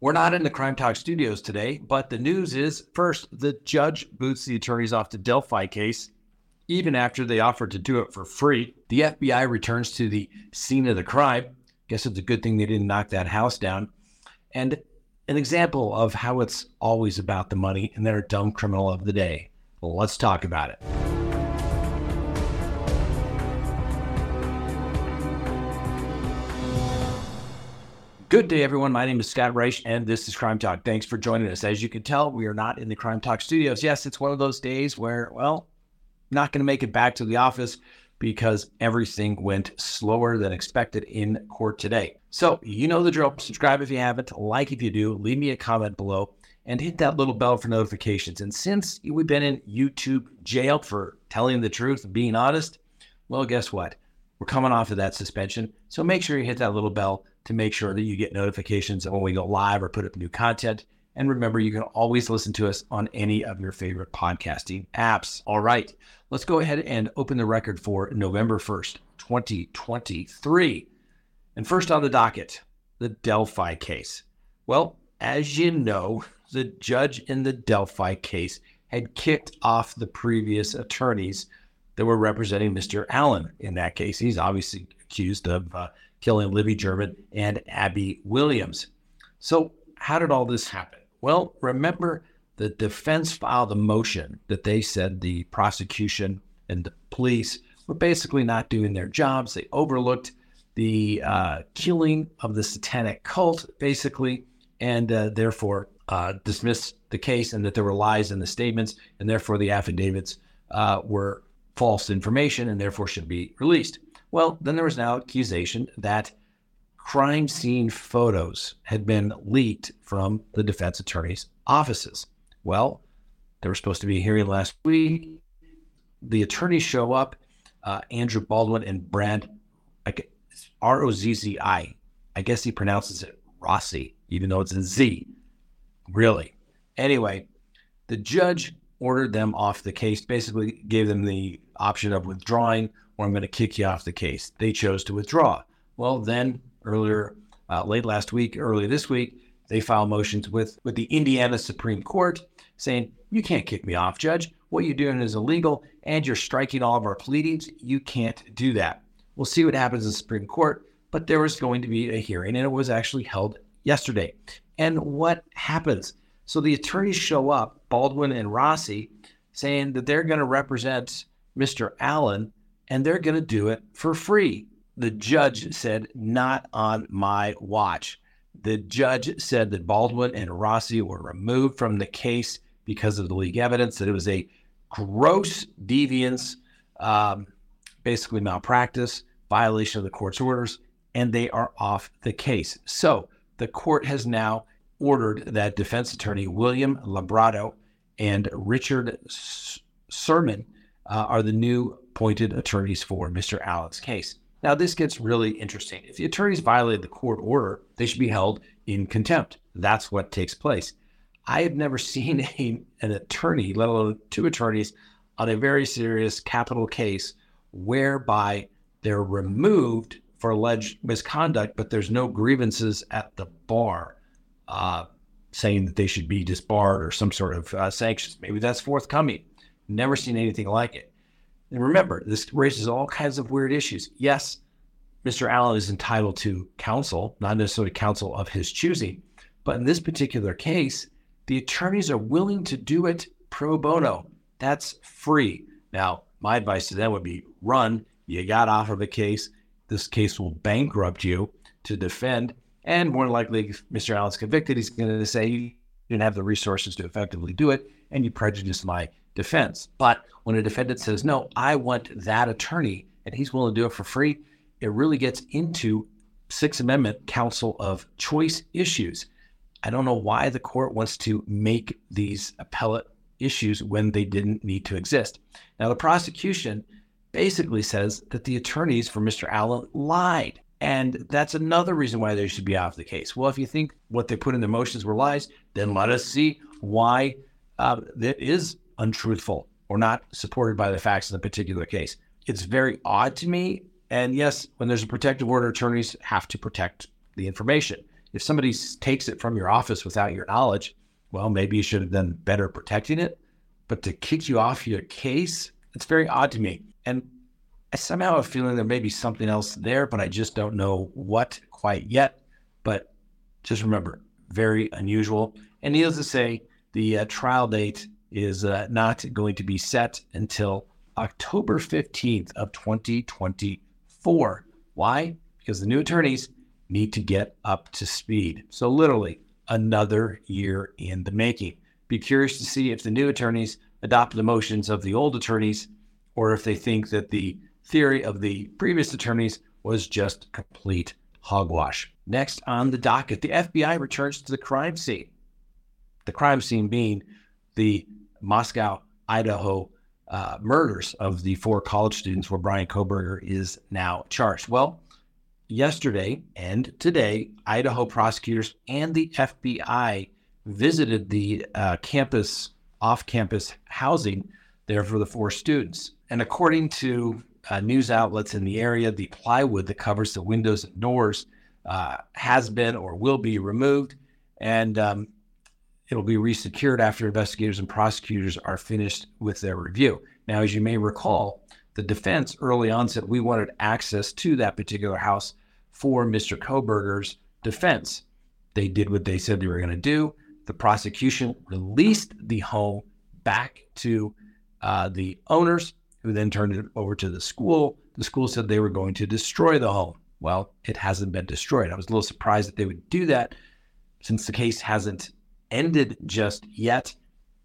We're not in the Crime Talk studios today, but the news is, first, the judge boots the attorneys off the Delphi case, even after they offered to do it for free. The FBI returns to the scene of the crime. Guess it's a good thing they didn't knock that house down. And an example of how it's always about the money and their dumb criminal of the day. Well, let's talk about it. Good day, everyone. My name is Scott Reich, and this is Crime Talk. Thanks for joining us. As you can tell, we are not in the Crime Talk studios. Yes, it's one of those days where, well, not going to make it back to the office because everything went slower than expected in court today. So you know the drill. Subscribe if you haven't. Like if you do. Leave me a comment below and hit that little bell for notifications. And since we've been in YouTube jail for telling the truth and being honest, well, guess what? We're coming off of that suspension. So make sure you hit that little bell to make sure that you get notifications of when we go live or put up new content. And remember, you can always listen to us on any of your favorite podcasting apps. All right, let's go ahead and open the record for November 1st, 2023. And first on the docket, the Delphi case. Well, as you know, the judge in the Delphi case had kicked off the previous attorneys that were representing Mr. Allen in that case. He's obviously accused of killing Libby German and Abby Williams. So how did all this happen? Well, remember, the defense filed a motion that they said the prosecution and the police were basically not doing their jobs. They overlooked the killing of the satanic cult, basically, and therefore dismissed the case, and that there were lies in the statements, and therefore the affidavits were false information and therefore should be released. Well, then there was now accusation that crime scene photos had been leaked from the defense attorney's offices. Well, there was supposed to be a hearing last week. The attorneys show up, Andrew Baldwin and Brad Rozzi. I guess he pronounces it Rossi, even though it's a Z. Really? Anyway, the judge ordered them off the case, basically gave them the option of withdrawing, or I'm going to kick you off the case. They chose to withdraw. Well, then early this week, they filed motions with the Indiana Supreme Court saying, you can't kick me off, Judge. What you're doing is illegal, and you're striking all of our pleadings. You can't do that. We'll see what happens in the Supreme Court, but there was going to be a hearing, and it was actually held yesterday. And what happens? So the attorneys show up, Baldwin and Rossi, saying that they're going to represent Mr. Allen, and they're going to do it for free. The judge said, not on my watch. The judge said that Baldwin and Rossi were removed from the case because of the leak evidence, that it was a gross deviance, basically malpractice, violation of the court's orders, and they are off the case. So the court has now ordered that defense attorney William Labrato and Richard Sermon are the new appointed attorneys for Mr. Allen's case. Now, this gets really interesting. If the attorneys violate the court order, they should be held in contempt. That's what takes place. I have never seen an attorney, let alone two attorneys, on a very serious capital case whereby they're removed for alleged misconduct, but there's no grievances at the bar saying that they should be disbarred or some sort of sanctions. Maybe that's forthcoming. Never seen anything like it. And remember, this raises all kinds of weird issues. Yes, Mr. Allen is entitled to counsel, not necessarily counsel of his choosing, but in this particular case, the attorneys are willing to do it pro bono. That's free. Now, my advice to them would be run. You got off of a case. This case will bankrupt you to defend. And more likely, if Mr. Allen's convicted, he's going to say you didn't have the resources to effectively do it, and you prejudiced my defense. But when a defendant says, no, I want that attorney, and he's willing to do it for free, it really gets into Sixth Amendment counsel of choice issues. I don't know why the court wants to make these appellate issues when they didn't need to exist. Now, the prosecution basically says that the attorneys for Mr. Allen lied, and that's another reason why they should be off the case. Well, if you think what they put in their motions were lies, then let us see why that is untruthful or not supported by the facts in the particular case. It's very odd to me. And yes, when there's a protective order, attorneys have to protect the information. If somebody takes it from your office without your knowledge, well, maybe you should have done better protecting it. But to kick you off your case, it's very odd to me. And I somehow have a feeling there may be something else there, but I just don't know what quite yet. But just remember, very unusual. And needless to say, the trial date is not going to be set until October 15th of 2024. Why? Because the new attorneys need to get up to speed. So literally another year in the making. Be curious to see if the new attorneys adopt the motions of the old attorneys, or if they think that the theory of the previous attorneys was just complete hogwash. Next on the docket, the FBI returns to the crime scene. The crime scene being the Moscow, Idaho murders of the four college students where Brian Koberger is now charged. Well, yesterday and today, Idaho prosecutors and the FBI visited the campus, off-campus housing there for the four students. And according to news outlets in the area, the plywood that covers the windows and doors has been or will be removed, and it'll be resecured after investigators and prosecutors are finished with their review. Now, as you may recall, the defense early on said we wanted access to that particular house for Mr. Koberger's defense. They did what they said they were going to do. The prosecution released the home back to the owners, who then turned it over to the school. The school said they were going to destroy the home. Well, it hasn't been destroyed. I was a little surprised that they would do that since the case hasn't ended just yet.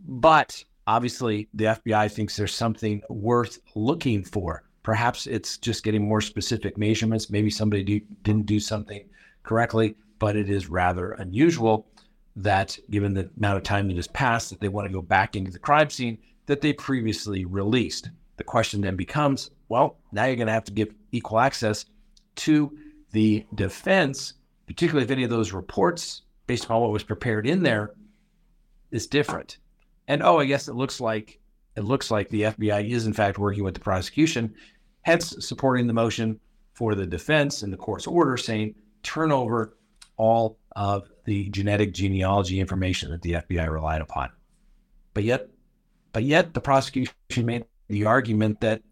But obviously, the FBI thinks there's something worth looking for. Perhaps it's just getting more specific measurements. Maybe somebody didn't do something correctly, but it is rather unusual that, given the amount of time that has passed, that they want to go back into the crime scene that they previously released. The question then becomes, well, now you're going to have to give equal access to the defense, particularly if any of those reports, based upon what was prepared in there, is different. And I guess it looks like the FBI is in fact working with the prosecution, hence supporting the motion for the defense in the court's order saying turn over all of the genetic genealogy information that the FBI relied upon. But yet the prosecution made the argument that,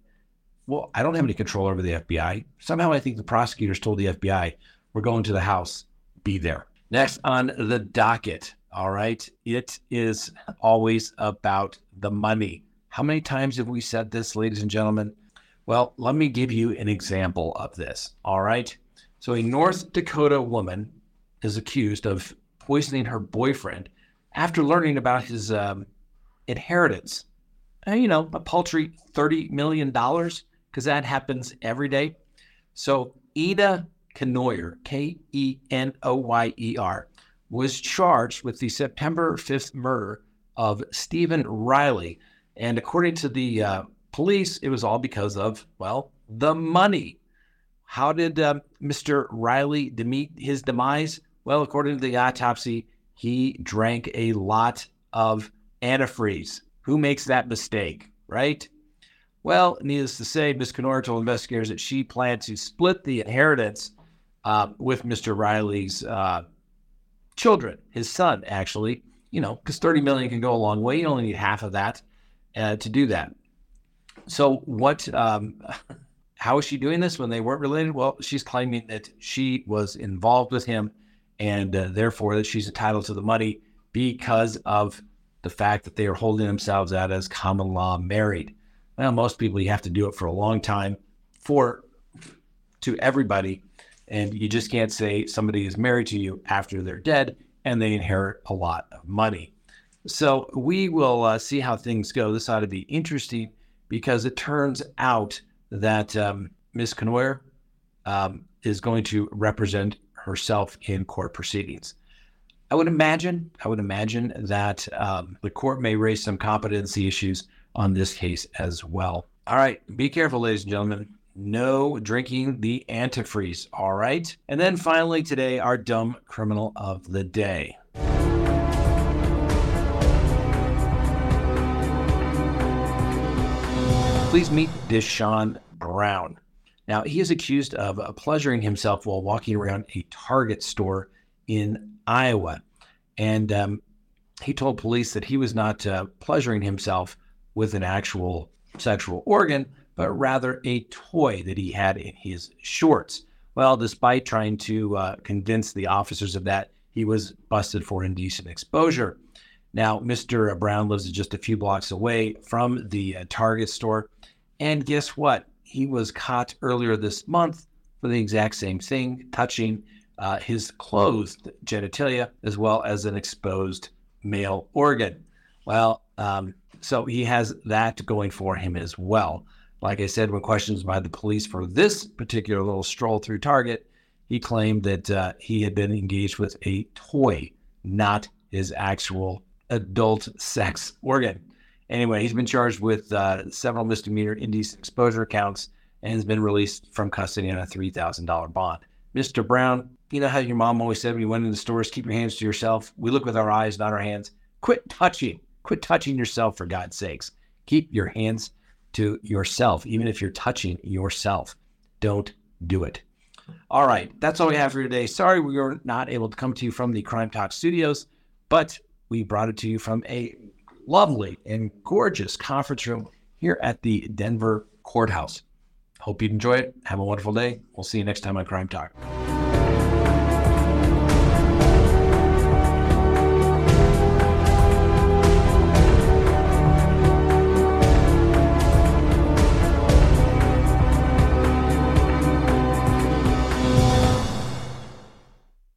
well, I don't have any control over the FBI. Somehow I think the prosecutors told the FBI, we're going to the house, be there. Next on the docket, all right, it is always about the money. How many times have we said this, ladies and gentlemen? Well, let me give you an example of this, all right? So a North Dakota woman is accused of poisoning her boyfriend after learning about his inheritance. A paltry $30 million, because that happens every day. So Ida Kenoyer, Kenoyer, was charged with the September 5th murder of Stephen Riley. And according to the police, it was all because of, well, the money. How did Mr. Riley meet his demise? Well, according to the autopsy, he drank a lot of antifreeze. Who makes that mistake, right? Well, needless to say, Ms. Kenoyer told investigators that she planned to split the inheritance with Mr. Riley's children, his son, actually, because $30 million can go a long way. You only need half of that to do that. So how is she doing this when they weren't related? Well, she's claiming that she was involved with him and therefore that she's entitled to the money because of the fact that they are holding themselves out as common law married. Well, most people, you have to do it for a long time to everybody. And you just can't say somebody is married to you after they're dead and they inherit a lot of money. So we will see how things go. This ought to be interesting because it turns out that Ms. Kenoyer is going to represent herself in court proceedings. I would imagine that the court may raise some competency issues on this case as well. All right, be careful, ladies and gentlemen. No drinking the antifreeze, all right? And then finally today, our dumb criminal of the day. Please meet Deshaun Brown. Now, he is accused of pleasuring himself while walking around a Target store in Iowa. And he told police that he was not pleasuring himself with an actual sexual organ, but rather a toy that he had in his shorts. Well, despite trying to convince the officers of that, he was busted for indecent exposure. Now, Mr. Brown lives just a few blocks away from the Target store. And guess what? He was caught earlier this month for the exact same thing, touching his closed genitalia as well as an exposed male organ. Well, so he has that going for him as well. Like I said, when questioned by the police for this particular little stroll through Target, he claimed that he had been engaged with a toy, not his actual adult sex organ. Anyway, he's been charged with several misdemeanor indecent exposure counts and has been released from custody on a $3,000 bond. Mr. Brown, you know how your mom always said when you went into the stores, keep your hands to yourself. We look with our eyes, not our hands. Quit touching. Quit touching yourself, for God's sakes. Keep your hands to yourself, even if you're touching yourself. Don't do it. All right, that's all we have for today. Sorry we were not able to come to you from the Crime Talk studios, but we brought it to you from a lovely and gorgeous conference room here at the Denver Courthouse. Hope you enjoy it. Have a wonderful day. We'll see you next time on Crime Talk.